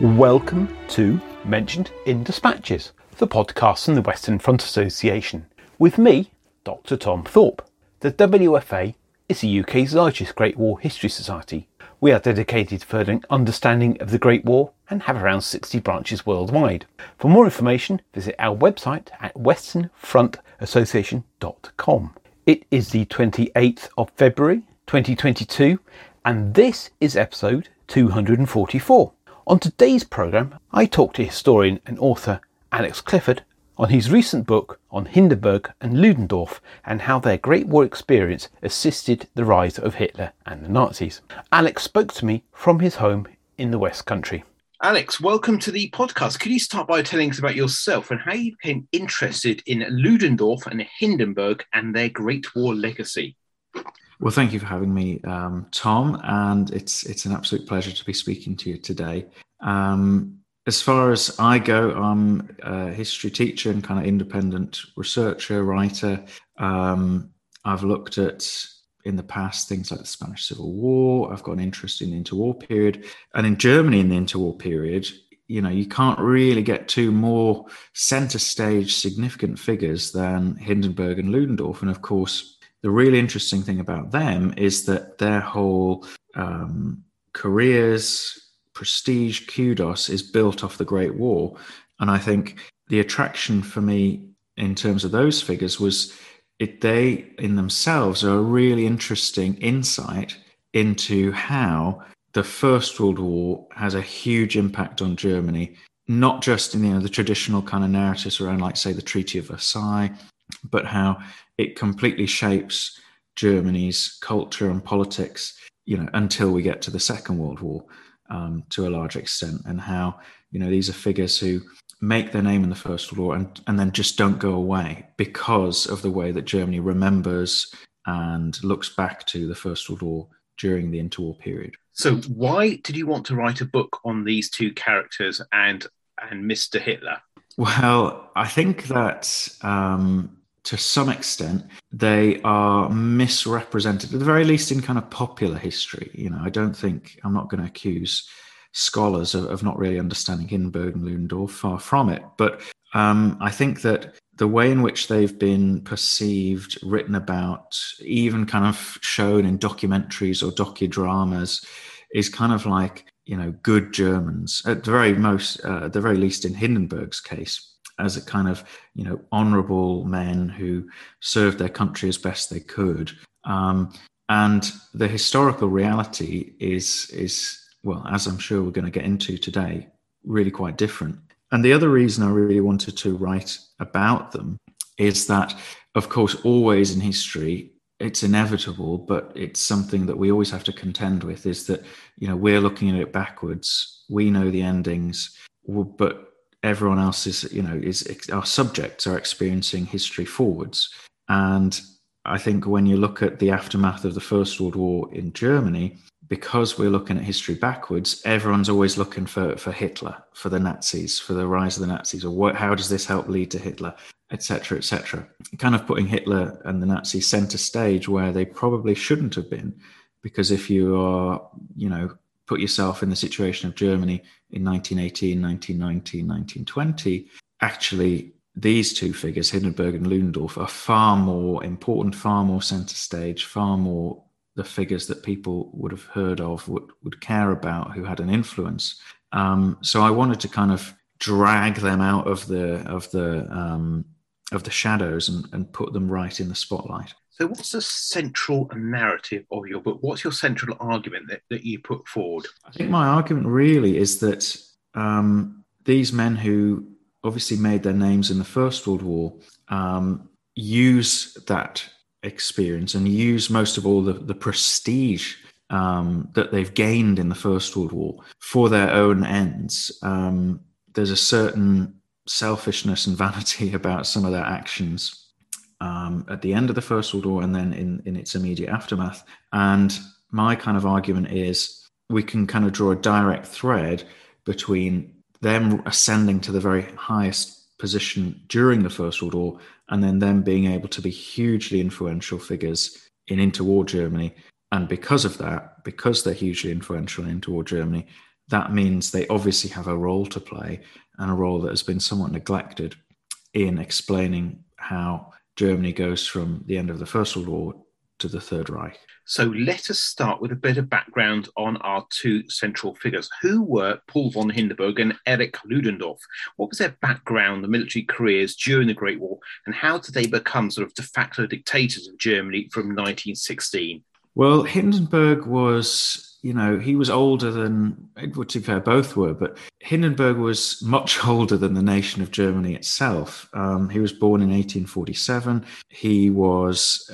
Welcome to Mentioned in Dispatches, the podcast from the Western Front Association. With me, Dr. Tom Thorpe. The WFA is the UK's largest Great War History Society. We are dedicated to furthering understanding of the Great War and have around 60 branches worldwide. For more information, visit our website at westernfrontassociation.com. It is the 28th of February 2022 and this is episode 244. On today's programme, I talk to historian and author Alex Clifford on his recent book on Hindenburg and Ludendorff and how their Great War experience assisted the rise of Hitler and the Nazis. Alex spoke to me from his home in the West Country. Alex, welcome to the podcast. Could you start by telling us about yourself and how you became interested in Ludendorff and Hindenburg and their Great War legacy? Well, thank you for having me, Tom, and it's an absolute pleasure to be speaking to you today. As far as I go, I'm a history teacher and kind of independent researcher, writer. I've looked at, in the past, things like the Spanish Civil War. I've got an interest in the interwar period. And in Germany, in the interwar period, you know, you can't really get two more centre stage significant figures than Hindenburg and Ludendorff. And of course, the really interesting thing about them is that their whole careers, prestige, kudos is built off the Great War. And I think the attraction for me in terms of those figures was they in themselves are a really interesting insight into how the First World War has a huge impact on Germany, not just in the traditional kind of narratives around, like, say, the Treaty of Versailles, but how it completely shapes Germany's culture and politics, you know, until we get to the Second World War, to a large extent, and how, you know, these are figures who make their name in the First World War and then just don't go away because of the way that Germany remembers and looks back to the First World War during the interwar period. So why did you want to write a book on these two characters and Mr. Hitler? Well, I think that to some extent, they are misrepresented, at the very least in kind of popular history. You know, I'm not going to accuse scholars of not really understanding Hindenburg and Ludendorff, far from it. But I think that the way in which they've been perceived, written about, even kind of shown in documentaries or docudramas is kind of like, you know, good Germans, at the very most, at the very least in Hindenburg's case, as a kind of, you know, honourable men who served their country as best they could. And the historical reality is, well, as I'm sure we're going to get into today, really quite different. And the other reason I really wanted to write about them is that, of course, always in history, it's inevitable, but it's something that we always have to contend with, is that, you know, we're looking at it backwards. We know the endings, but everyone else is, you know, our subjects are experiencing history forwards. And I think when you look at the aftermath of the First World War in Germany, because we're looking at history backwards, everyone's always looking for Hitler, for the Nazis, for the rise of the Nazis, or how does this help lead to Hitler, etc., etc. Kind of putting Hitler and the Nazis centre stage where they probably shouldn't have been, because if you are, you know, put yourself in the situation of Germany in 1918, 1919, 1920, actually these two figures, Hindenburg and Ludendorff, are far more important, far more centre stage, far more the figures that people would have heard of, would care about, who had an influence. So I wanted to kind of drag them out of the shadows and put them right in the spotlight. So what's the central narrative of your book? What's your central argument that you put forward? I think my argument really is that these men who obviously made their names in the First World War use that experience and use most of all the prestige that they've gained in the First World War for their own ends. There's a certain selfishness and vanity about some of their actions at the end of the First World War and then in its immediate aftermath. And my kind of argument is we can kind of draw a direct thread between them ascending to the very highest position during the First World War and then them being able to be hugely influential figures in interwar Germany. And because of that, because they're hugely influential in interwar Germany, that means they obviously have a role to play, and a role that has been somewhat neglected in explaining how Germany goes from the end of the First World War to the Third Reich. So let us start with a bit of background on our two central figures. Who were Paul von Hindenburg and Erich Ludendorff? What was their background, the military careers during the Great War, and how did they become sort of de facto dictators of Germany from 1916? Well, Hindenburg was, you know, he was older than, well, to be fair, both were, but Hindenburg was much older than the nation of Germany itself. He was born in 1847. He was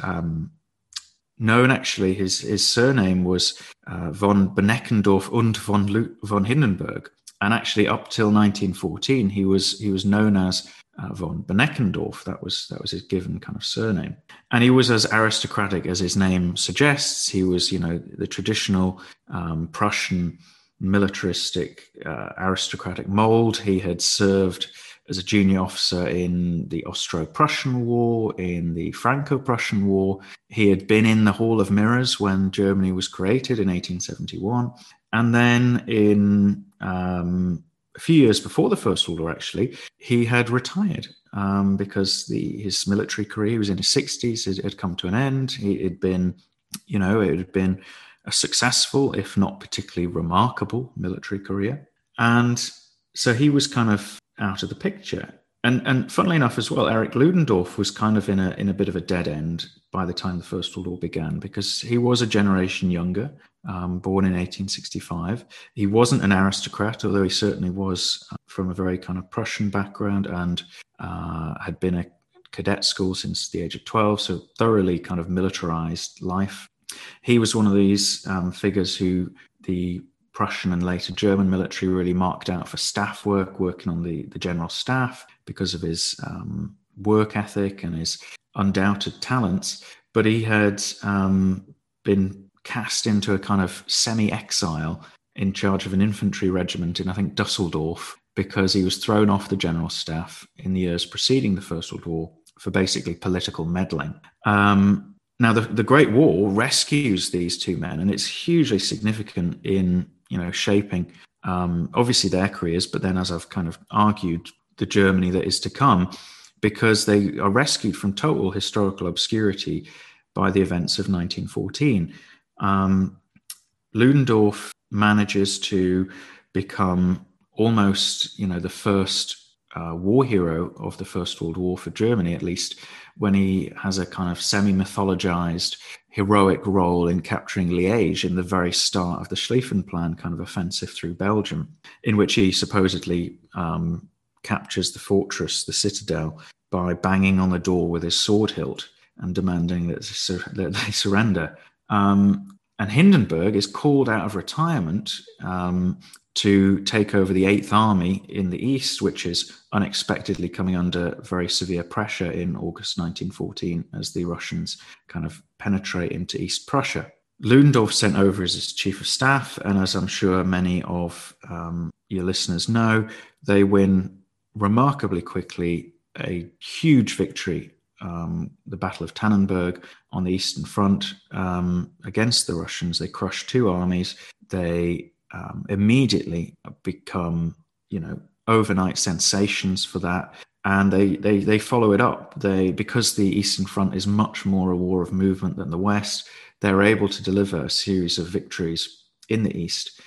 known, actually, his surname was von Beneckendorf und von Hindenburg. And actually, up till 1914, he was known as von Beneckendorf. That was his given kind of surname, and he was as aristocratic as his name suggests. He was, you know, the traditional Prussian militaristic aristocratic mold. He had served as a junior officer in the Austro-Prussian War, in the Franco-Prussian War. He had been in the Hall of Mirrors when Germany was created in 1871, and then in a few years before the First World War, actually, he had retired because his military career, he was in his 60s, it had come to an end. It had been a successful, if not particularly remarkable, military career. And so he was kind of out of the picture. And funnily enough as well, Erich Ludendorff was kind of in a bit of a dead end by the time the First World War began, because he was a generation younger, born in 1865. He wasn't an aristocrat, although he certainly was from a very kind of Prussian background, and had been a cadet school since the age of 12, so thoroughly kind of militarized life. He was one of these figures who the Prussian and later German military really marked out for staff work, working on the general staff, because of his work ethic and his undoubted talents. But he had been cast into a kind of semi-exile in charge of an infantry regiment in, I think, Dusseldorf, because he was thrown off the general staff in the years preceding the First World War for basically political meddling. Now, the Great War rescues these two men, and it's hugely significant in, you know, shaping obviously their careers, but then, as I've kind of argued, the Germany that is to come, because they are rescued from total historical obscurity by the events of 1914. Ludendorff manages to become almost, you know, the first war hero of the First World War for Germany, at least, when he has a kind of semi-mythologized heroic role in capturing Liège in the very start of the Schlieffen plan kind of offensive through Belgium, in which he supposedly captures the fortress, the citadel, by banging on the door with his sword hilt and demanding that they surrender. And Hindenburg is called out of retirement to take over the 8th Army in the East, which is unexpectedly coming under very severe pressure in August 1914 as the Russians kind of penetrate into East Prussia. Ludendorff sent over as his chief of staff, and as I'm sure many of your listeners know, they win remarkably quickly a huge victory, the Battle of Tannenberg on the Eastern Front against the Russians. They crush two armies. They immediately become, you know, overnight sensations for that, and they follow it up. Because the Eastern Front is much more a war of movement than the West, they're able to deliver a series of victories in the East,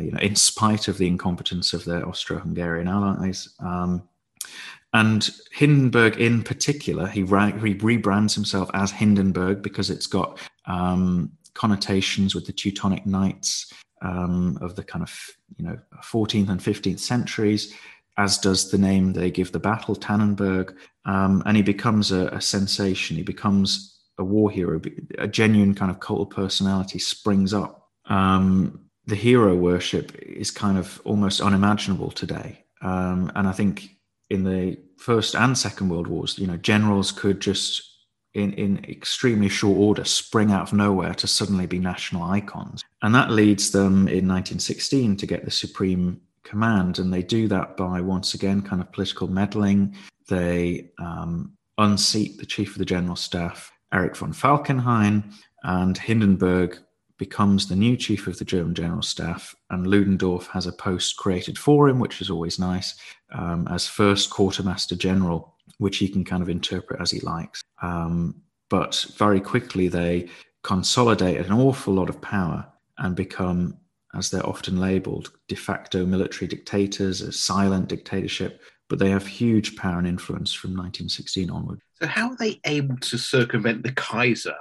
you know, in spite of the incompetence of their Austro-Hungarian allies. And Hindenburg, in particular, he rebrands himself as Hindenburg because it's got connotations with the Teutonic Knights of the kind of, you know, 14th and 15th centuries, as does the name they give the battle, Tannenberg. And he becomes a sensation. He becomes a war hero. A genuine kind of cult personality springs up. The hero worship is kind of almost unimaginable today. And I think in the First and Second World Wars, you know, generals could just, in extremely short order, spring out of nowhere to suddenly be national icons. And that leads them in 1916 to get the Supreme Command. And they do that by, once again, kind of political meddling. They unseat the chief of the general staff, Erich von Falkenhayn, and Hindenburg becomes the new chief of the German General Staff, and Ludendorff has a post created for him, which is always nice, as first quartermaster general, which he can kind of interpret as he likes. But very quickly, they consolidate an awful lot of power and become, as they're often labeled, de facto military dictators, a silent dictatorship, but they have huge power and influence from 1916 onward. So how are they able to circumvent the Kaiser?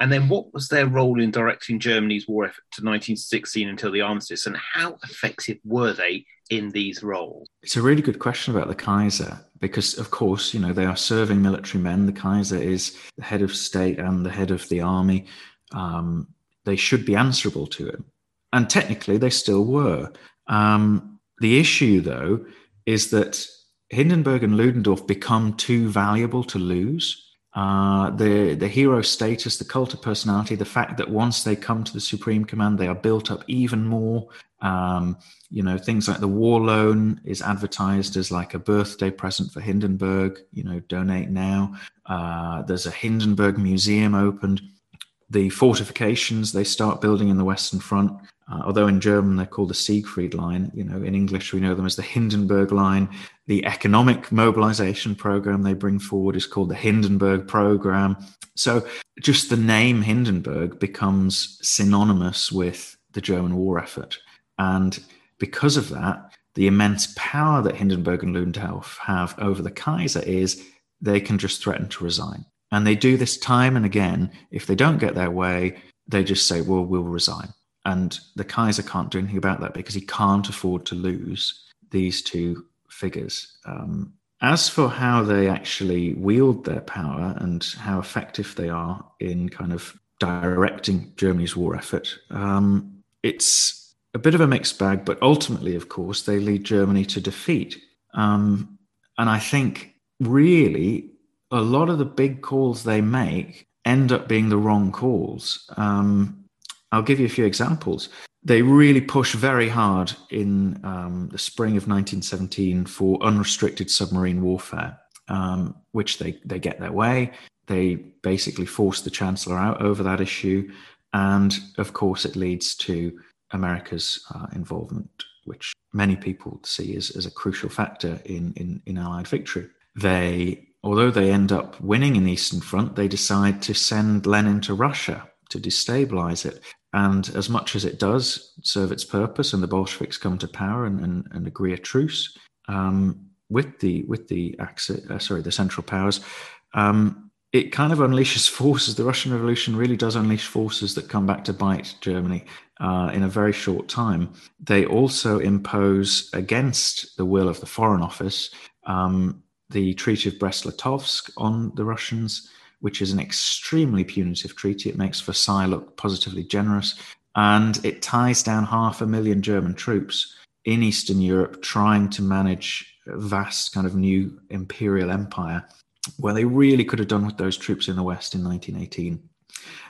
And then what was their role in directing Germany's war effort to 1916 until the armistice? And how effective were they in these roles? It's a really good question about the Kaiser, because, of course, you know, they are serving military men. The Kaiser is the head of state and the head of the army. They should be answerable to him. And technically, they still were. The issue, though, is that Hindenburg and Ludendorff become too valuable to lose. The hero status, the cult of personality, the fact that once they come to the Supreme Command, they are built up even more. You know, things like the war loan is advertised as like a birthday present for Hindenburg, you know, donate now. There's a Hindenburg museum opened. The fortifications they start building in the Western Front, although in German they're called the Siegfried Line, you know, in English we know them as the Hindenburg Line. The economic mobilization program they bring forward is called the Hindenburg Program. So just the name Hindenburg becomes synonymous with the German war effort. And because of that, the immense power that Hindenburg and Ludendorff have over the Kaiser is they can just threaten to resign. And they do this time and again. If they don't get their way, they just say, well, we'll resign. And the Kaiser can't do anything about that because he can't afford to lose these two figures. As for how they actually wield their power and how effective they are in kind of directing Germany's war effort, it's a bit of a mixed bag. But ultimately, of course, they lead Germany to defeat. And I think really, a lot of the big calls they make end up being the wrong calls. I'll give you a few examples. They really push very hard in the spring of 1917 for unrestricted submarine warfare, which they get their way. They basically force the Chancellor out over that issue. And of course, it leads to America's involvement, which many people see as a crucial factor in Allied victory. Although they end up winning in the Eastern Front, they decide to send Lenin to Russia to destabilize it. And as much as it does serve its purpose and the Bolsheviks come to power and agree a truce with the Central Powers, it kind of unleashes forces. The Russian Revolution really does unleash forces that come back to bite Germany in a very short time. They also impose, against the will of the Foreign Office, the Treaty of Brest-Litovsk on the Russians, which is an extremely punitive treaty. It makes Versailles look positively generous, and it ties down 500,000 German troops in Eastern Europe trying to manage a vast kind of new imperial empire where they really could have done with those troops in the West in 1918.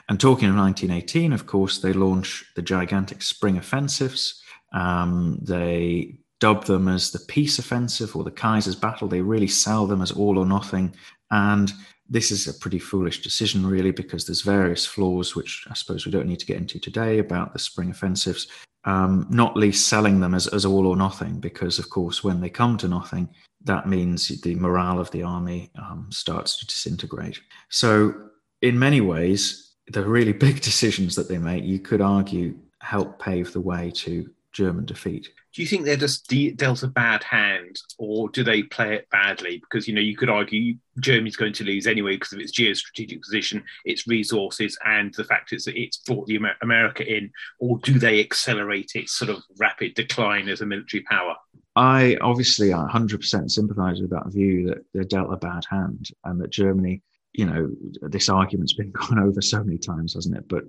And talking of 1918, of course, they launch the gigantic spring offensives. They dub them as the peace offensive or the Kaiser's battle. They really sell them as all or nothing. And this is a pretty foolish decision, really, because there's various flaws, which I suppose we don't need to get into today, about the spring offensives, not least selling them as all or nothing, because, of course, when they come to nothing, that means the morale of the army starts to disintegrate. So in many ways, the really big decisions that they make, you could argue, help pave the way to German defeat. Do you think they're just dealt a bad hand, or do they play it badly? Because, you know, you could argue Germany's going to lose anyway because of its geostrategic position, its resources, and the fact is that it's brought the America in. Or do they accelerate its sort of rapid decline as a military power? I obviously 100% sympathise with that view that they're dealt a bad hand and that Germany, you know, this argument's been gone over so many times, hasn't it? But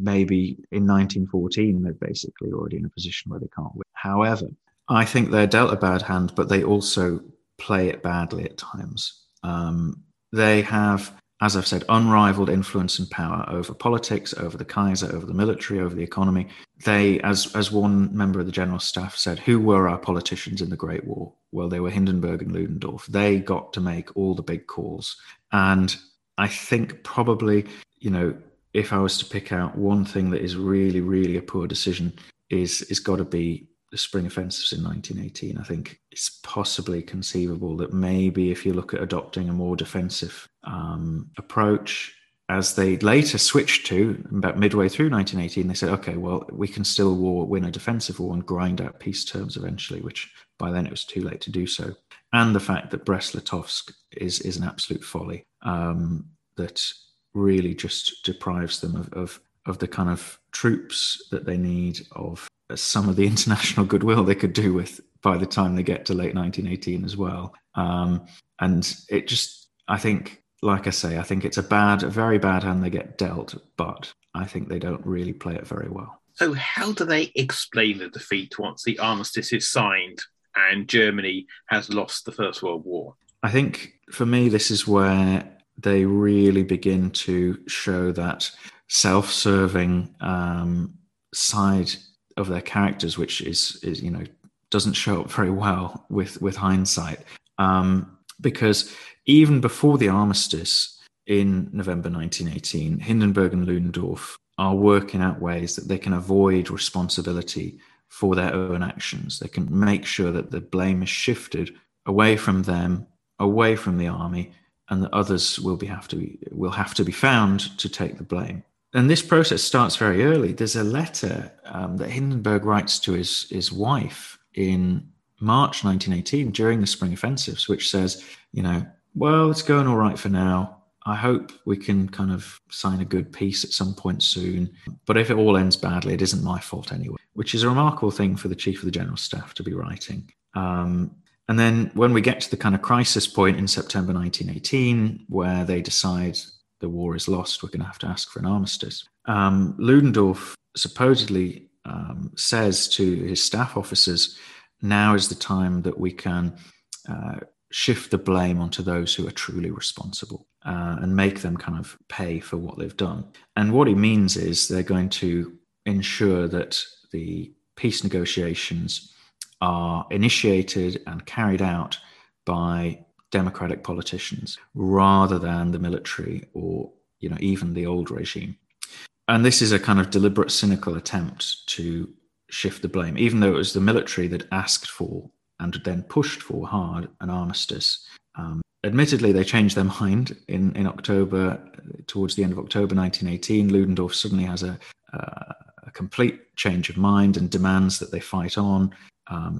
maybe in 1914, they're basically already in a position where they can't win. However, I think they're dealt a bad hand, but they also play it badly at times. They have, as I've said, unrivaled influence and power over politics, over the Kaiser, over the military, over the economy. They, as one member of the General Staff said, who were our politicians in the Great War? Well, they were Hindenburg and Ludendorff. They got to make all the big calls. And I think probably, you know, if I was to pick out one thing that is really, really a poor decision, is got to be the spring offensives in 1918. I think it's possibly conceivable that maybe if you look at adopting a more defensive approach, as they later switched to, about midway through 1918, they said, okay, well, we can still win a defensive war and grind out peace terms eventually, which by then it was too late to do so. And the fact that Brest-Litovsk is an absolute folly that really just deprives them of the kind of troops that they need, of some of the international goodwill they could do with by the time they get to late 1918 as well. And it just, I think... Like I say, I think it's a very bad hand they get dealt, but I think they don't really play it very well. So how do they explain the defeat once the armistice is signed and Germany has lost the First World War? I think, for me, this is where they really begin to show that self-serving side of their characters, which is you know, doesn't show up very well with hindsight. Because even before the armistice in November 1918, Hindenburg and Ludendorff are working out ways that they can avoid responsibility for their own actions. They can make sure that the blame is shifted away from them, away from the army, and that others will have to be found to take the blame. And this process starts very early. There's a letter that Hindenburg writes to his wife in March 1918 during the spring offensives, which says, you know, well, it's going all right for now. I hope we can kind of sign a good peace at some point soon. But if it all ends badly, it isn't my fault anyway, which is a remarkable thing for the Chief of the General Staff to be writing. And then when we get to the kind of crisis point in September 1918, where they decide the war is lost, we're going to ask for an armistice. Ludendorff supposedly says to his staff officers, now is the time that we can shift the blame onto those who are truly responsible and make them kind of pay for what they've done. And what he means is they're going to ensure that the peace negotiations are initiated and carried out by democratic politicians rather than the military or, you know, even the old regime. And this is a kind of deliberate, cynical attempt to shift the blame, even though it was the military that asked for and then pushed for hard an armistice. Admittedly, they changed their mind in October, towards the end of October 1918. Ludendorff suddenly has a complete change of mind and demands that they fight on.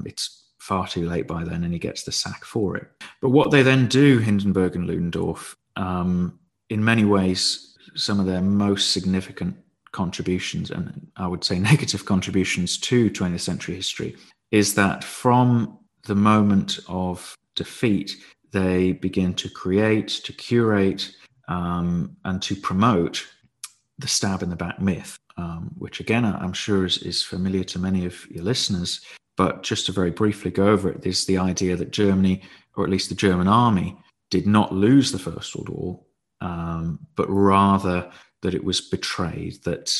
It's far too late by then, and he gets the sack for it. But what they then do, Hindenburg and Ludendorff, in many ways, some of their most significant contributions, and I would say negative contributions to 20th century history, is that from the moment of defeat, they begin to create, to curate, and to promote the stab in the back myth, which again, I'm sure is familiar to many of your listeners, but just to very briefly go over it, is the idea that Germany, or at least the German army, did not lose the First World War, but rather that it was betrayed, that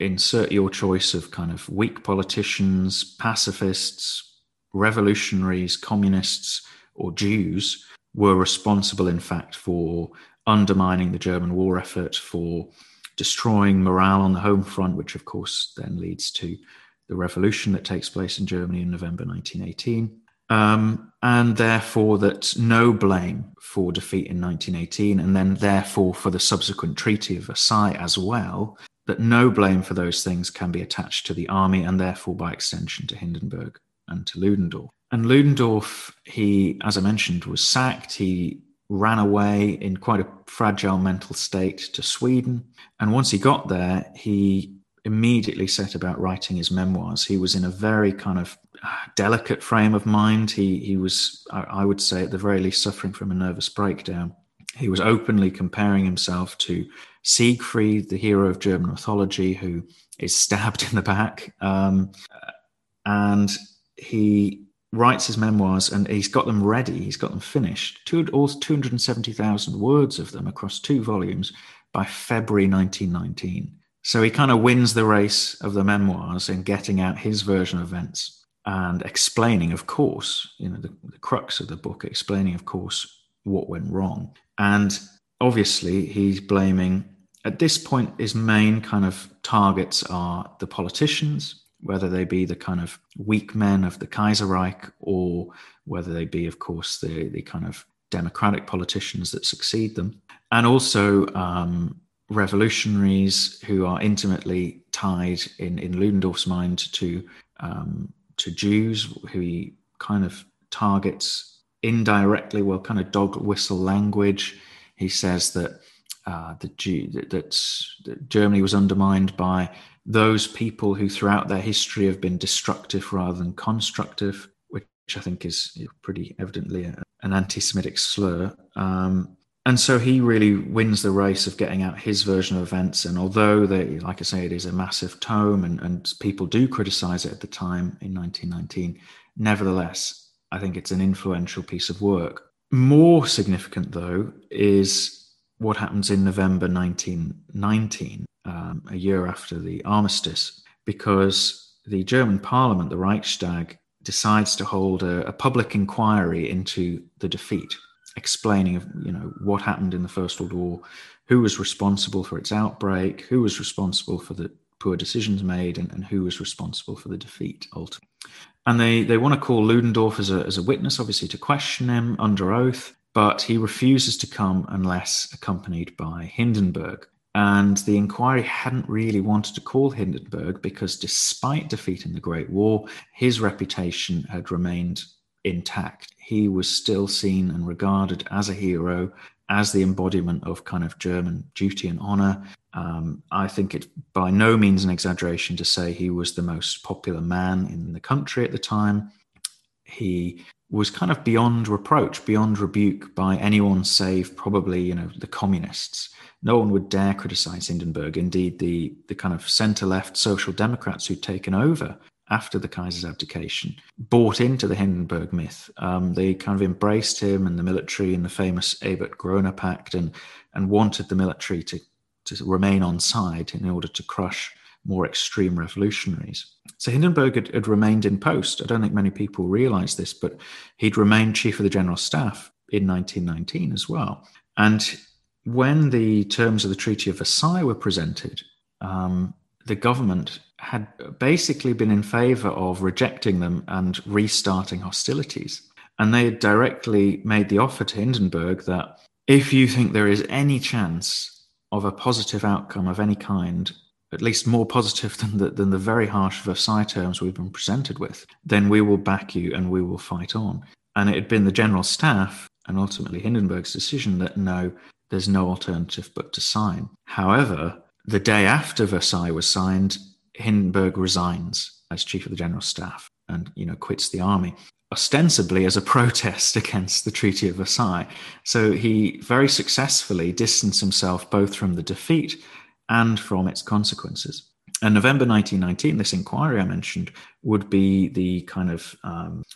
insert your choice of kind of weak politicians, pacifists, revolutionaries, communists, or Jews were responsible, in fact, for undermining the German war effort, for destroying morale on the home front, which, of course, then leads to the revolution that takes place in Germany in November 1918. And therefore that no blame for defeat in 1918, and then therefore for the subsequent Treaty of Versailles as well, that no blame for those things can be attached to the army, and therefore by extension to Hindenburg and to Ludendorff. And Ludendorff, he, as I mentioned, was sacked. He ran away in quite a fragile mental state to Sweden. And once he got there, he immediately set about writing his memoirs. He was in a very kind of delicate frame of mind. He was, I would say, at the very least, suffering from a nervous breakdown. He was openly comparing himself to Siegfried, the hero of German mythology, who is stabbed in the back. And he writes his memoirs, and he's got them ready. He's got them finished. All 270,000 words of them across 2 volumes by February 1919. So he kind of wins the race of the memoirs in getting out his version of events. And explaining, of course, you know, the crux of the book, explaining, of course, what went wrong. And obviously he's blaming At this point, his main kind of targets are the politicians, whether they be the kind of weak men of the Kaiserreich or whether they be, of course, the kind of democratic politicians that succeed them. And also revolutionaries who are intimately tied, in Ludendorff's mind, to Jews, who he kind of targets indirectly, well, kind of dog whistle language. He says that that Germany was undermined by those people who throughout their history have been destructive rather than constructive, which I think is pretty evidently an anti-Semitic slur. And so he really wins the race of getting out his version of events. And although, like I say, it is a massive tome and people do criticize it at the time in 1919, nevertheless, I think it's an influential piece of work. More significant, though, is what happens in November 1919, a year after the armistice, because the German parliament, the Reichstag, decides to hold a public inquiry into the defeat, explaining, you know, what happened in the First World War, who was responsible for its outbreak, who was responsible for the poor decisions made, and who was responsible for the defeat ultimately. And they want to call Ludendorff as a witness, obviously, to question him under oath, but he refuses to come unless accompanied by Hindenburg. And the inquiry hadn't really wanted to call Hindenburg because, despite defeat in the Great War, his reputation had remained intact. He was still seen and regarded as a hero, as the embodiment of kind of German duty and honor. I think it's by no means an exaggeration to say he was the most popular man in the country at the time. He was kind of beyond reproach, beyond rebuke by anyone save probably, you know, the communists. No one would dare criticize Hindenburg. Indeed, the kind of centre-left social democrats who'd taken over after the Kaiser's abdication bought into the Hindenburg myth. They kind of embraced him and the military and the famous Ebert-Groener Pact and wanted the military to remain on side in order to crush more extreme revolutionaries. So Hindenburg had remained in post. I don't think many people realize this, but he'd remained chief of the general staff in 1919 as well. And when the terms of the Treaty of Versailles were presented, the government had basically been in favor of rejecting them and restarting hostilities. And they had directly made the offer to Hindenburg that if you think there is any chance of a positive outcome of any kind, at least more positive than the very harsh Versailles terms we've been presented with, then we will back you and we will fight on. And it had been the general staff and ultimately Hindenburg's decision that no, there's no alternative but to sign. However, the day after Versailles was signed, Hindenburg resigns as chief of the general staff and, you know, quits the army, ostensibly as a protest against the Treaty of Versailles. So he very successfully distanced himself both from the defeat and from its consequences. And November 1919, this inquiry I mentioned, would be the kind of,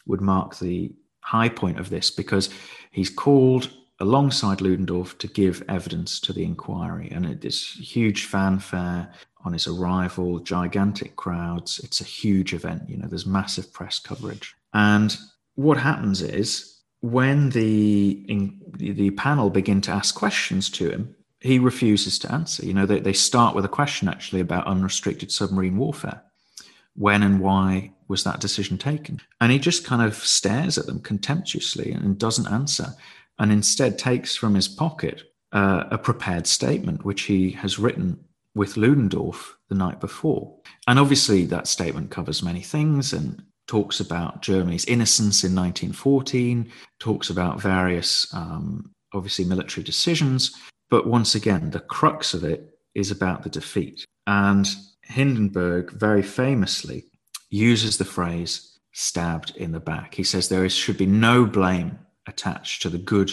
would mark the high point of this, because he's called alongside Ludendorff to give evidence to the inquiry. And it's huge fanfare on his arrival, gigantic crowds. It's a huge event, you know, there's massive press coverage. And what happens is when the panel begin to ask questions to him, he refuses to answer. You know, they start with a question actually about unrestricted submarine warfare. When and why was that decision taken? And he just kind of stares at them contemptuously and doesn't answer, and instead takes from his pocket a prepared statement, which he has written with Ludendorff the night before. And obviously that statement covers many things and talks about Germany's innocence in 1914, talks about various, obviously, military decisions. But once again, the crux of it is about the defeat. And Hindenburg very famously uses the phrase stabbed in the back. He says there should be no blame attached to the good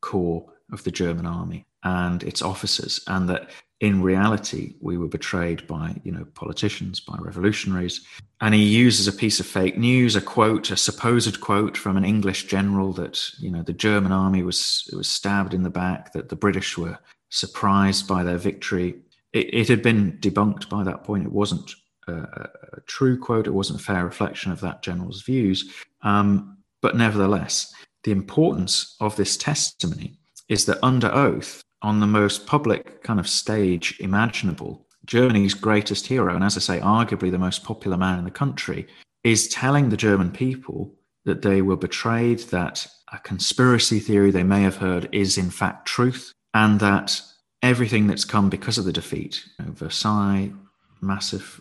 core of the German army and its officers, and that in reality, we were betrayed by, you know, politicians, by revolutionaries. And he uses a piece of fake news, a quote, a supposed quote from an English general that, you know, the German army was stabbed in the back, that the British were surprised by their victory. It had been debunked by that point. It wasn't a true quote. It wasn't a fair reflection of that general's views. But nevertheless, the importance of this testimony is that under oath, on the most public kind of stage imaginable, Germany's greatest hero, and as I say, arguably the most popular man in the country, is telling the German people that they were betrayed, that a conspiracy theory they may have heard is in fact truth, and that everything that's come because of the defeat, you know, Versailles, massive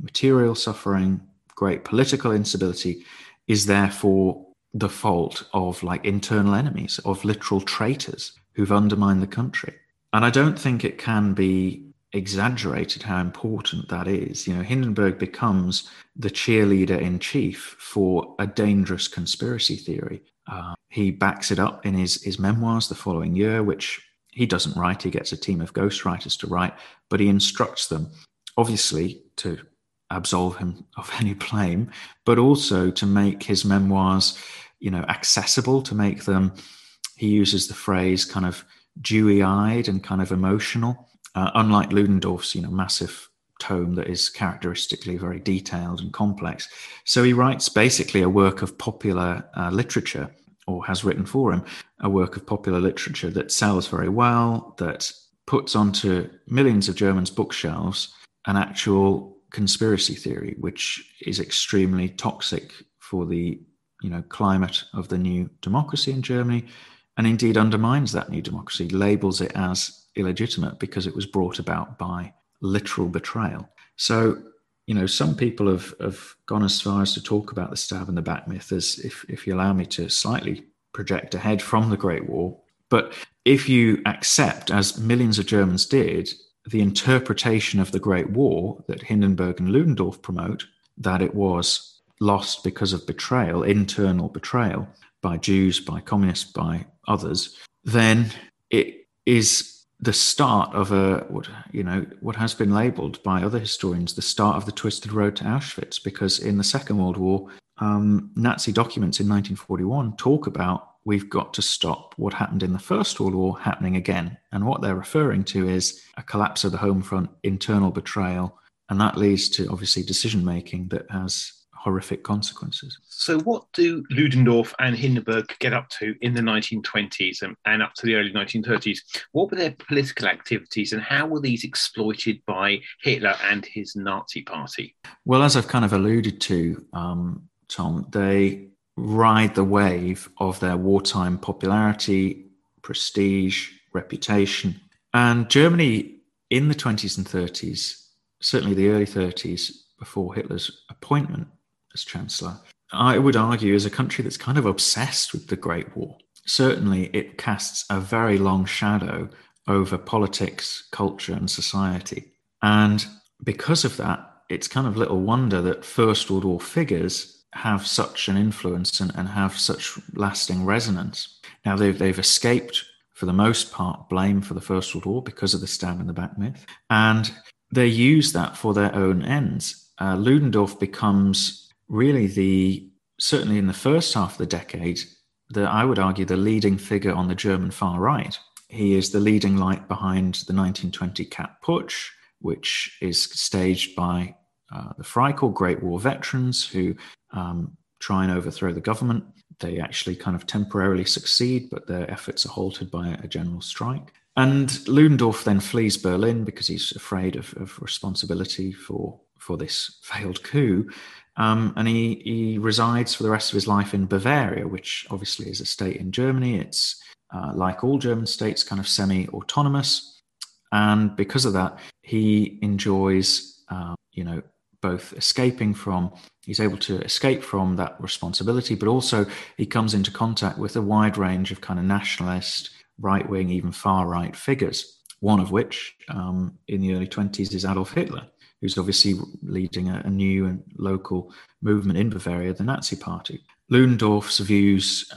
material suffering, great political instability, is therefore the fault of like internal enemies, of literal traitors who've undermined the country. And I don't think it can be exaggerated how important that is. You know, Hindenburg becomes the cheerleader in chief for a dangerous conspiracy theory. He backs it up in his memoirs the following year, which he doesn't write. He gets a team of ghostwriters to write, but he instructs them, obviously, to absolve him of any blame, but also to make his memoirs, you know, accessible, to make them, he uses the phrase kind of dewy-eyed and kind of emotional. Unlike Ludendorff's, you know, massive tome that is characteristically very detailed and complex. So he writes basically a work of popular literature, or has written for him, a work of popular literature that sells very well, that puts onto millions of Germans' bookshelves an actual conspiracy theory, which is extremely toxic for the, you know, climate of the new democracy in Germany, and indeed undermines that new democracy, labels it as illegitimate because it was brought about by literal betrayal. So, you know, some people have gone as far as to talk about the stab in the back myth as, if you allow me to slightly project ahead from the Great War. But if you accept, as millions of Germans did, the interpretation of the Great War that Hindenburg and Ludendorff promote, that it was lost because of betrayal, internal betrayal by Jews, by communists, by others, then it is the start of what has been labelled by other historians the start of the twisted road to Auschwitz, because in the Second World War, Nazi documents in 1941 talk about we've got to stop what happened in the First World War happening again. And what they're referring to is a collapse of the home front, internal betrayal, and that leads to obviously decision making that has horrific consequences. So what do Ludendorff and Hindenburg get up to in the 1920s and up to the early 1930s? What were their political activities, and how were these exploited by Hitler and his Nazi party? Well, as I've kind of alluded to, Tom, they ride the wave of their wartime popularity, prestige, reputation. And Germany in the 20s and 30s, certainly the early 30s, before Hitler's appointment as Chancellor, I would argue, is a country that's kind of obsessed with the Great War. Certainly it casts a very long shadow over politics, culture and society. And because of that, it's kind of little wonder that First World War figures have such an influence and have such lasting resonance. Now, they've escaped, for the most part, blame for the First World War because of the stab in the back myth. And they use that for their own ends. Ludendorff becomes really certainly in the first half of the decade, I would argue, the leading figure on the German far right. He is the leading light behind the 1920 Kapp Putsch, which is staged by the Freikorps, Great War veterans who try and overthrow the government. They actually kind of temporarily succeed, but their efforts are halted by a general strike. And Ludendorff then flees Berlin because he's afraid of responsibility for this failed coup. And he resides for the rest of his life in Bavaria, which obviously is a state in Germany. It's like all German states, kind of semi-autonomous. And because of that, he enjoys, he's able to escape from that responsibility, but also he comes into contact with a wide range of kind of nationalist, right-wing, even far-right figures, one of which in the early 20s is Adolf Hitler, who's obviously leading a new and local movement in Bavaria, the Nazi Party. Ludendorff's views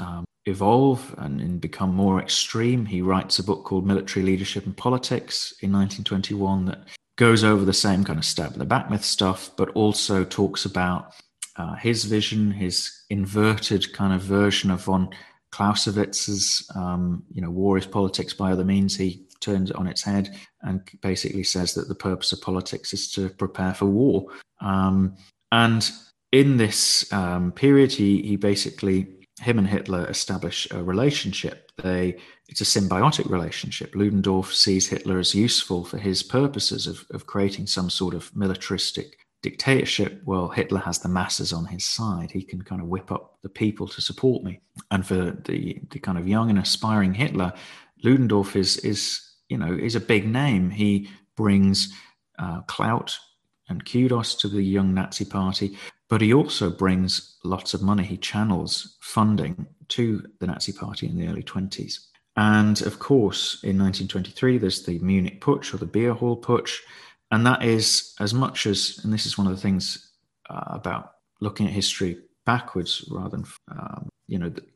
evolve and become more extreme. He writes a book called Military Leadership and Politics in 1921 that goes over the same kind of stab-in-the-back-myth stuff, but also talks about his vision, his inverted kind of version of von Clausewitz's, war is politics by other means. He turns it on its head and basically says that the purpose of politics is to prepare for war. And in this period, he basically him and Hitler establish a relationship. It's a symbiotic relationship. Ludendorff sees Hitler as useful for his purposes of creating some sort of militaristic dictatorship. Well, Hitler has the masses on his side. He can kind of whip up the people to support me. And for the kind of young and aspiring Hitler, Ludendorff is a big name. He brings clout and kudos to the young Nazi party, but he also brings lots of money. He channels funding to the Nazi party in the early 1920s. And of course, in 1923, there's the Munich Putsch, or the Beer Hall Putsch. And that is as much as, and this is one of the things about looking at history backwards rather than,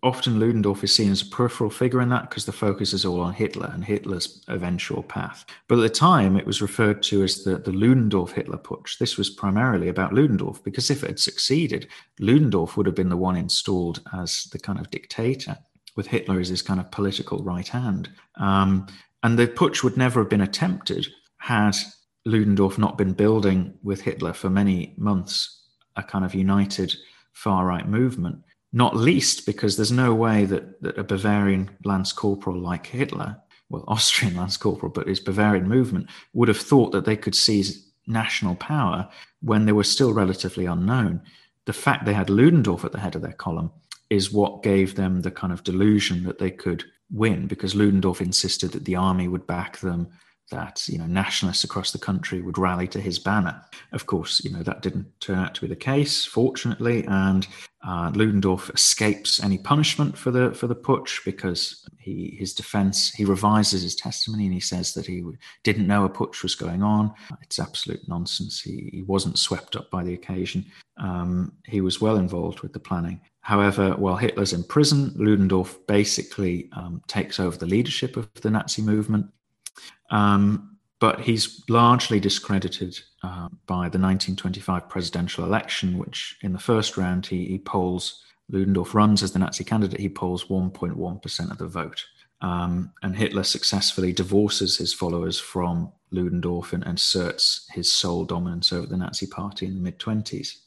often Ludendorff is seen as a peripheral figure in that because the focus is all on Hitler and Hitler's eventual path. But at the time, it was referred to as the Ludendorff-Hitler Putsch. This was primarily about Ludendorff, because if it had succeeded, Ludendorff would have been the one installed as the kind of dictator, with Hitler as his kind of political right hand. And the putsch would never have been attempted had Ludendorff not been building with Hitler for many months a kind of united far-right movement, not least because there's no way that a Bavarian lance corporal like Hitler, well, Austrian lance corporal, but his Bavarian movement, would have thought that they could seize national power when they were still relatively unknown. The fact they had Ludendorff at the head of their column is what gave them the kind of delusion that they could win, because Ludendorff insisted that the army would back them, that nationalists across the country would rally to his banner. Of course, that didn't turn out to be the case, fortunately, and Ludendorff escapes any punishment for the putsch because he revises his testimony and he says that he didn't know a putsch was going on. It's absolute nonsense. He wasn't swept up by the occasion. He was well involved with the planning. However, while Hitler's in prison, Ludendorff basically takes over the leadership of the Nazi movement. But he's largely discredited by the 1925 presidential election, which in the first round Ludendorff runs as the Nazi candidate. He polls 1.1% of the vote. And Hitler successfully divorces his followers from Ludendorff and asserts his sole dominance over the Nazi party in the mid-20s.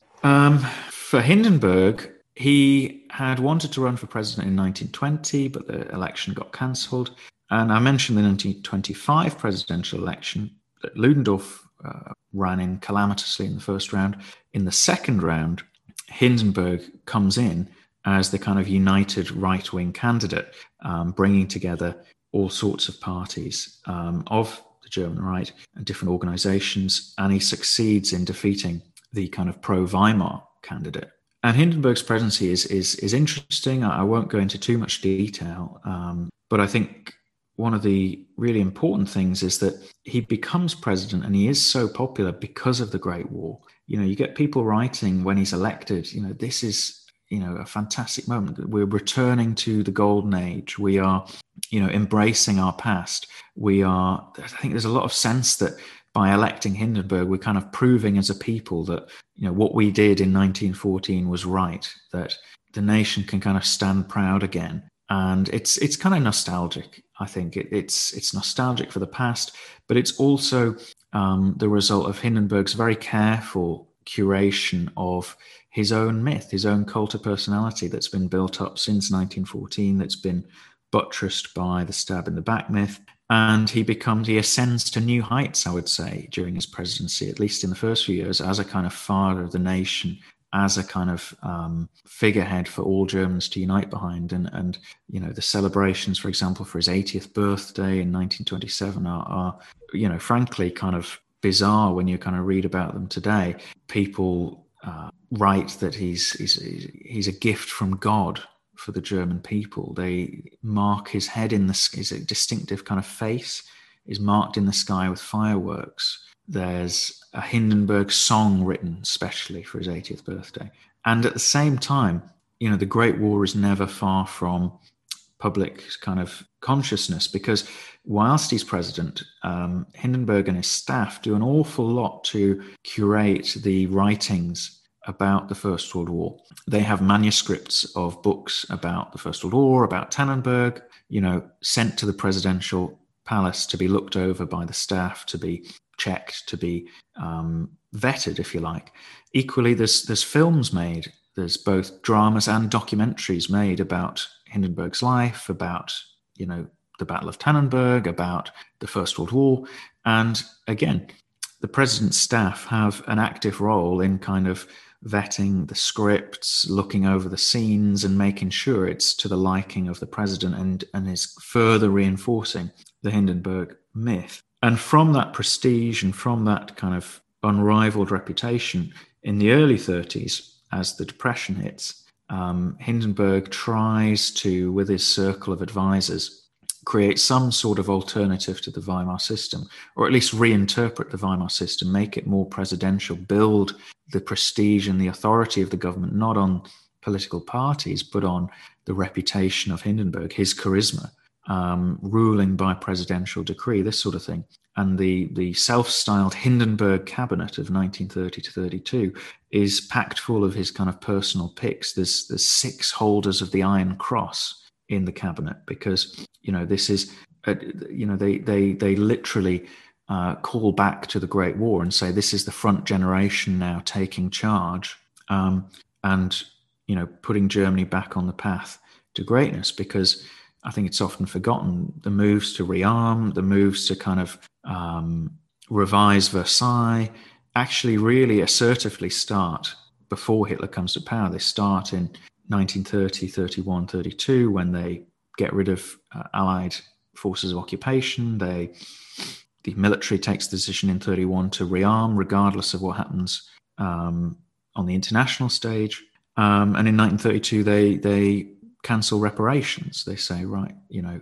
For Hindenburg, he had wanted to run for president in 1920, but the election got cancelled. And I mentioned the 1925 presidential election that Ludendorff ran in calamitously in the first round. In the second round, Hindenburg comes in as the kind of united right-wing candidate, bringing together all sorts of parties of the German right and different organizations. And he succeeds in defeating the kind of pro-Weimar candidate. And Hindenburg's presidency is interesting. I won't go into too much detail, but I think one of the really important things is that he becomes president and he is so popular because of the Great War. You get people writing when he's elected, this is, a fantastic moment. We're returning to the golden age. We are, embracing our past. I think there's a lot of sense that by electing Hindenburg, we're kind of proving as a people that, what we did in 1914 was right, that the nation can kind of stand proud again. And it's kind of nostalgic. I think it's nostalgic for the past, but it's also the result of Hindenburg's very careful curation of his own myth, his own cult of personality that's been built up since 1914, that's been buttressed by the stab in the back myth. And he ascends to new heights, I would say, during his presidency, at least in the first few years, as a kind of father of the nation, as a kind of figurehead for all Germans to unite behind. And the celebrations, for example, for his 80th birthday in 1927 are frankly kind of bizarre when you kind of read about them today. People write that he's a gift from God for the German people. They mark his head his distinctive kind of face is marked in the sky with fireworks. There's a Hindenburg song written specially for his 80th birthday. And at the same time, the Great War is never far from public kind of consciousness, because whilst he's president, Hindenburg and his staff do an awful lot to curate the writings about the First World War. They have manuscripts of books about the First World War, about Tannenberg, sent to the presidential palace to be looked over by the staff, to be checked, to be vetted, if you like. Equally, there's films made There's both dramas and documentaries made about Hindenburg's life, about, you know, the Battle of Tannenberg, about the First World War. And again, the president's staff have an active role in kind of vetting the scripts, looking over the scenes and making sure it's to the liking of the president, and is further reinforcing the Hindenburg myth. And from that prestige and from that kind of unrivaled reputation, in the early 30s, as the Depression hits, Hindenburg tries to, with his circle of advisors, create some sort of alternative to the Weimar system, or at least reinterpret the Weimar system, make it more presidential, build the prestige and the authority of the government, not on political parties, but on the reputation of Hindenburg, his charisma, ruling by presidential decree, this sort of thing. And the self-styled Hindenburg cabinet of 1930 to 32 is packed full of his kind of personal picks. There's six holders of the Iron Cross in the cabinet, because, you know, this is, you know, they literally call back to the Great War and say, this is the front generation now taking charge, and, you know, putting Germany back on the path to greatness. Because I think it's often forgotten, the moves to rearm, the moves to kind of revise Versailles, actually really assertively start before Hitler comes to power. They start in 1930, 31, 32, when they get rid of Allied forces of occupation. The military takes the decision in 31 to rearm, regardless of what happens on the international stage. And in 1932, they cancel reparations. They say, right, you know,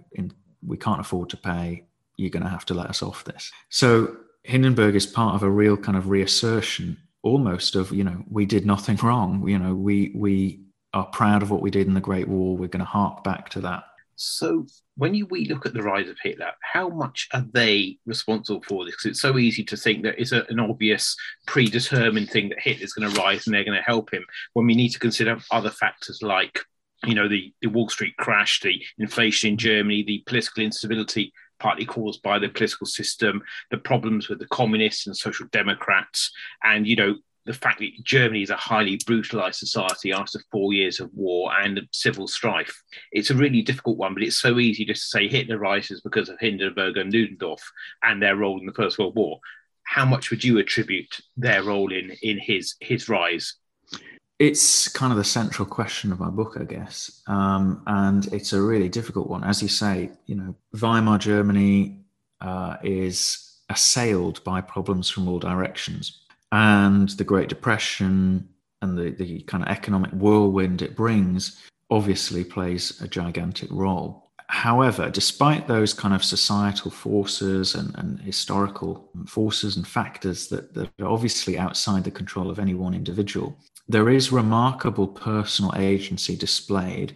we can't afford to pay. You're going to have to let us off this. So Hindenburg is part of a real kind of reassertion, almost, of, you know, we did nothing wrong. You know, we are proud of what we did in the Great War. We're going to hark back to that. So when we look at the rise of Hitler, how much are they responsible for this? Because it's so easy to think that it's an obvious predetermined thing that Hitler's going to rise and they're going to help him, when we need to consider other factors like, you know, the Wall Street crash, the inflation in Germany, the political instability partly caused by the political system, the problems with the communists and social democrats, and, you know, the fact that Germany is a highly brutalized society after 4 years of war and civil strife. It's a really difficult one, but it's so easy just to say Hitler rises because of Hindenburg and Ludendorff and their role in the First World War. How much would you attribute their role in his rise? It's kind of the central question of my book, I guess. And it's a really difficult one. As you say, you know, Weimar Germany is assailed by problems from all directions. And the Great Depression and the kind of economic whirlwind it brings obviously plays a gigantic role. However, despite those kind of societal forces and historical forces and factors that are obviously outside the control of any one individual, there is remarkable personal agency displayed,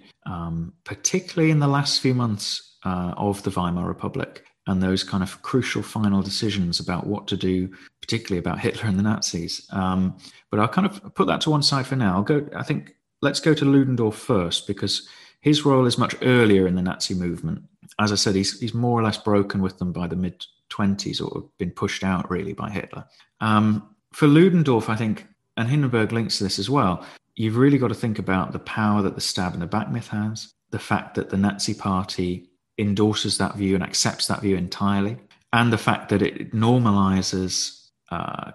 particularly in the last few months of the Weimar Republic, and those kind of crucial final decisions about what to do, particularly about Hitler and the Nazis. But I'll kind of put that to one side for now. Let's go to Ludendorff first, because his role is much earlier in the Nazi movement. As I said, he's more or less broken with them by the mid-20s, or been pushed out really by Hitler. For Ludendorff, I think, and Hindenburg links to this as well, you've really got to think about the power that the stab in the back myth has, the fact that the Nazi party endorses that view and accepts that view entirely, and the fact that it normalizes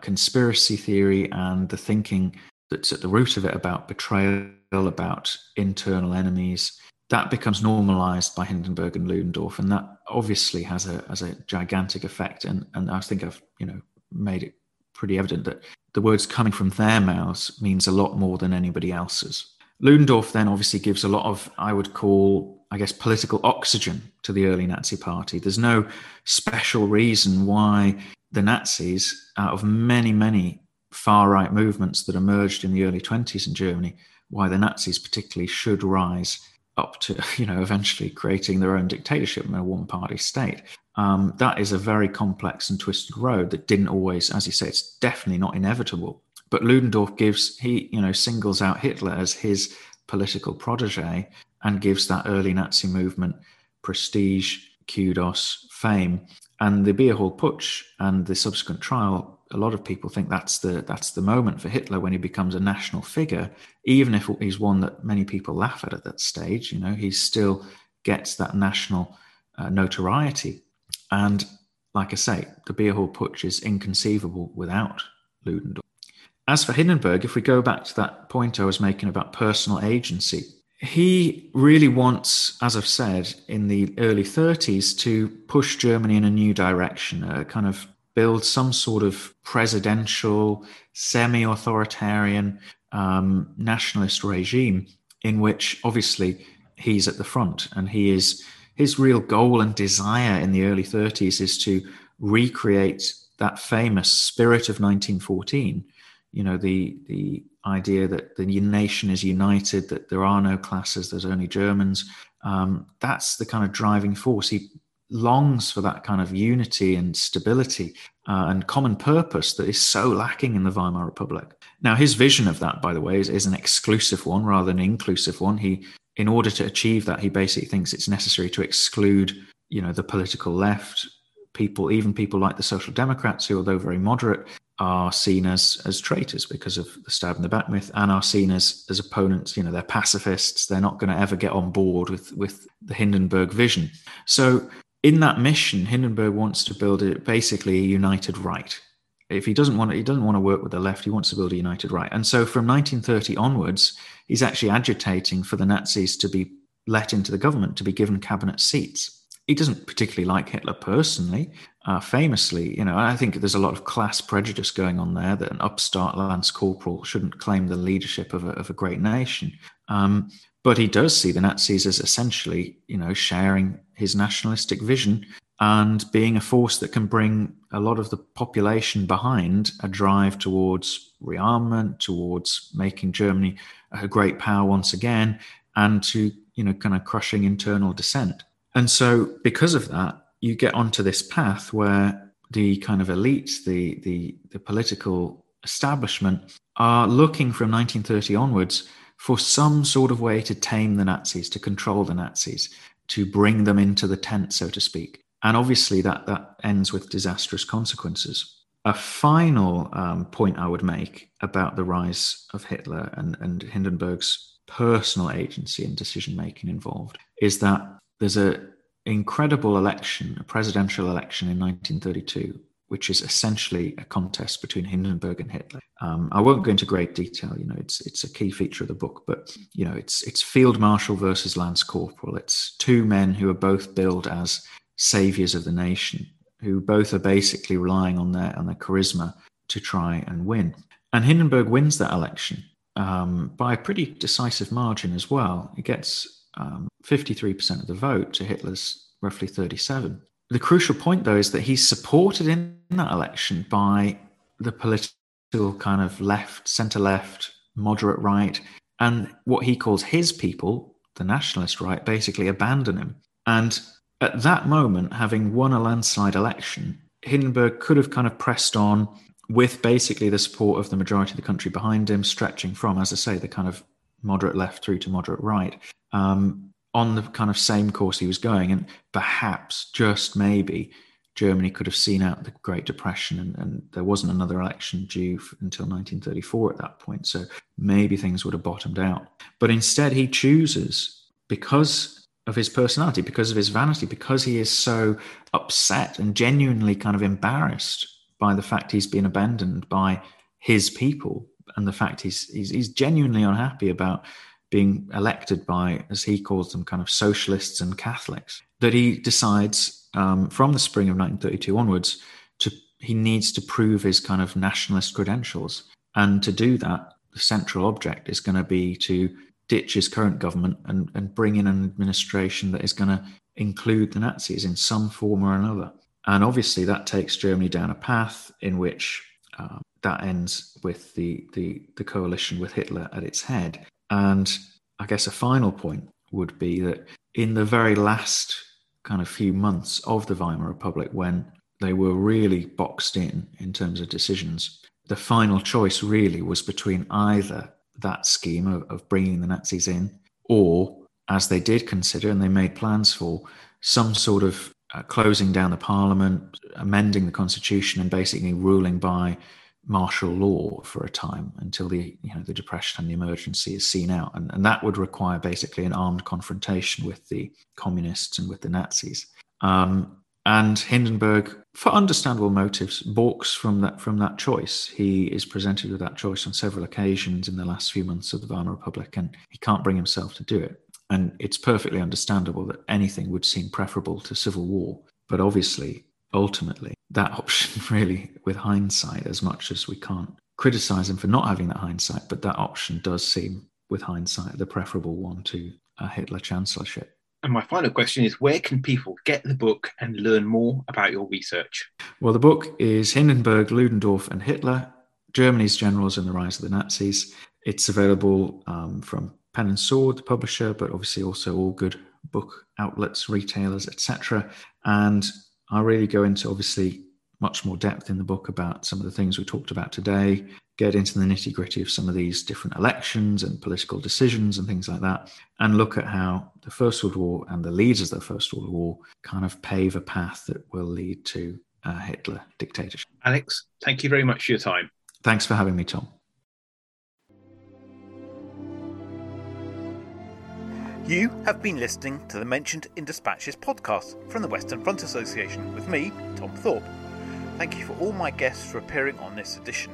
conspiracy theory and the thinking that's at the root of it about betrayal, about internal enemies. That becomes normalized by Hindenburg and Ludendorff, and that obviously has a gigantic effect. And I think I've, you know, made it pretty evident that the words coming from their mouths means a lot more than anybody else's. Ludendorff then obviously gives a lot of, I would call, I guess, political oxygen to the early Nazi party. There's no special reason why the Nazis, out of many, many far-right movements that emerged in the early 20s in Germany, why the Nazis particularly should rise up to, you know, eventually creating their own dictatorship and a one-party state. That is a very complex and twisted road that didn't always, as you say, it's definitely not inevitable. But Ludendorff singles out Hitler as his political protege and gives that early Nazi movement prestige, kudos, fame. And the Beer Hall Putsch and the subsequent trial a lot of people think that's the moment for Hitler when he becomes a national figure, even if he's one that many people laugh at that stage. You know, he still gets that national notoriety. And like I say, the Beer Hall Putsch is inconceivable without Ludendorff. As for Hindenburg, if we go back to that point I was making about personal agency, he really wants, as I've said, in the early 30s to push Germany in a new direction, a kind of build some sort of presidential, semi-authoritarian, nationalist regime in which obviously he's at the front, and he is, his real goal and desire in the early 30s is to recreate that famous spirit of 1914, you know, the idea that the nation is united, that there are no classes, there's only Germans. That's the kind of driving force. He longs for that kind of unity and stability and common purpose that is so lacking in the Weimar Republic. Now, his vision of that, by the way, is an exclusive one rather than an inclusive one. In order to achieve that, he basically thinks it's necessary to exclude, you know, the political left, people, even people like the Social Democrats, who, although very moderate, are seen as traitors because of the stab in the back myth, and are seen as opponents. You know, they're pacifists. They're not going to ever get on board with the Hindenburg vision. So in that mission, Hindenburg wants to build basically a united right. If he doesn't want to work with the left, he wants to build a united right. And so from 1930 onwards, he's actually agitating for the Nazis to be let into the government, to be given cabinet seats. He doesn't particularly like Hitler personally, famously. You know, I think there's a lot of class prejudice going on there, that an upstart lance corporal shouldn't claim the leadership of a great nation. But he does see the Nazis as essentially, you know, sharing his nationalistic vision and being a force that can bring a lot of the population behind a drive towards rearmament, towards making Germany a great power once again, and to, you know, kind of crushing internal dissent. And so because of that, you get onto this path where the kind of elite, the political establishment are looking from 1930 onwards for some sort of way to tame the Nazis, to control the Nazis, to bring them into the tent, so to speak. And obviously that ends with disastrous consequences. A final point I would make about the rise of Hitler and Hindenburg's personal agency and decision-making involved is that there's an incredible election, a presidential election in 1932, which is essentially a contest between Hindenburg and Hitler. I won't go into great detail. You know, it's a key feature of the book, but you know, it's field marshal versus lance corporal. It's two men who are both billed as saviors of the nation, who both are basically relying on their charisma to try and win. And Hindenburg wins that election by a pretty decisive margin as well. He gets 53% of the vote to Hitler's roughly 37%. The crucial point, though, is that he's supported in that election by the political kind of left, centre-left, moderate right, and what he calls his people, the nationalist right, basically abandon him. And at that moment, having won a landslide election, Hindenburg could have kind of pressed on with basically the support of the majority of the country behind him, stretching from, as I say, the kind of moderate left through to moderate right, on the kind of same course he was going. And perhaps, just maybe, Germany could have seen out the Great Depression, and there wasn't another election due until 1934 at that point. So maybe things would have bottomed out. But instead he chooses, because of his personality, because of his vanity, because he is so upset and genuinely kind of embarrassed by the fact he's been abandoned by his people, and the fact he's genuinely unhappy about being elected by, as he calls them, kind of socialists and Catholics, that he decides from the spring of 1932 onwards he needs to prove his kind of nationalist credentials. And to do that, the central object is going to be to ditch his current government and bring in an administration that is going to include the Nazis in some form or another. And obviously that takes Germany down a path in which that ends with the coalition with Hitler at its head. And I guess a final point would be that in the very last kind of few months of the Weimar Republic, when they were really boxed in terms of decisions, the final choice really was between either that scheme of bringing the Nazis in, or, as they did consider and they made plans for, some sort of closing down the parliament, amending the constitution, and basically ruling by martial law for a time until the depression and the emergency is seen out. And that would require basically an armed confrontation with the communists and with the Nazis. And Hindenburg, for understandable motives, balks from that choice. He is presented with that choice on several occasions in the last few months of the Weimar Republic, and he can't bring himself to do it. And it's perfectly understandable that anything would seem preferable to civil war. But obviously, ultimately, that option really, with hindsight, as much as we can't criticize him for not having that hindsight, but that option does seem, with hindsight, the preferable one to a Hitler chancellorship. And my final question is, where can people get the book and learn more about your research? Well, the book is Hindenburg, Ludendorff and Hitler, Germany's Generals and the Rise of the Nazis. It's available from Pen & Sword, the publisher, but obviously also all good book outlets, retailers, etc. And I really go into, obviously, much more depth in the book about some of the things we talked about today, get into the nitty-gritty of some of these different elections and political decisions and things like that, and look at how the First World War and the leaders of the First World War kind of pave a path that will lead to a Hitler dictatorship. Alex, thank you very much for your time. Thanks for having me, Tom. You have been listening to the Mentioned in Dispatches podcast from the Western Front Association with me, Tom Thorpe. Thank you for all my guests for appearing on this edition.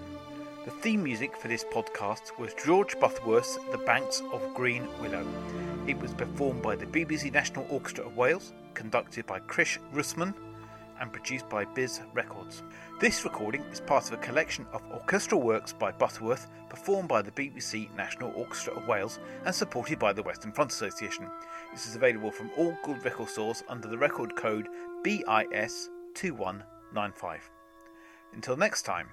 The theme music for this podcast was George Butterworth's The Banks of Green Willow. It was performed by the BBC National Orchestra of Wales, conducted by Chris Russman, and produced by Biz Records. This recording is part of a collection of orchestral works by Butterworth, performed by the BBC National Orchestra of Wales and supported by the Western Front Association. This is available from all good record stores under the record code BIS 2195. Until next time.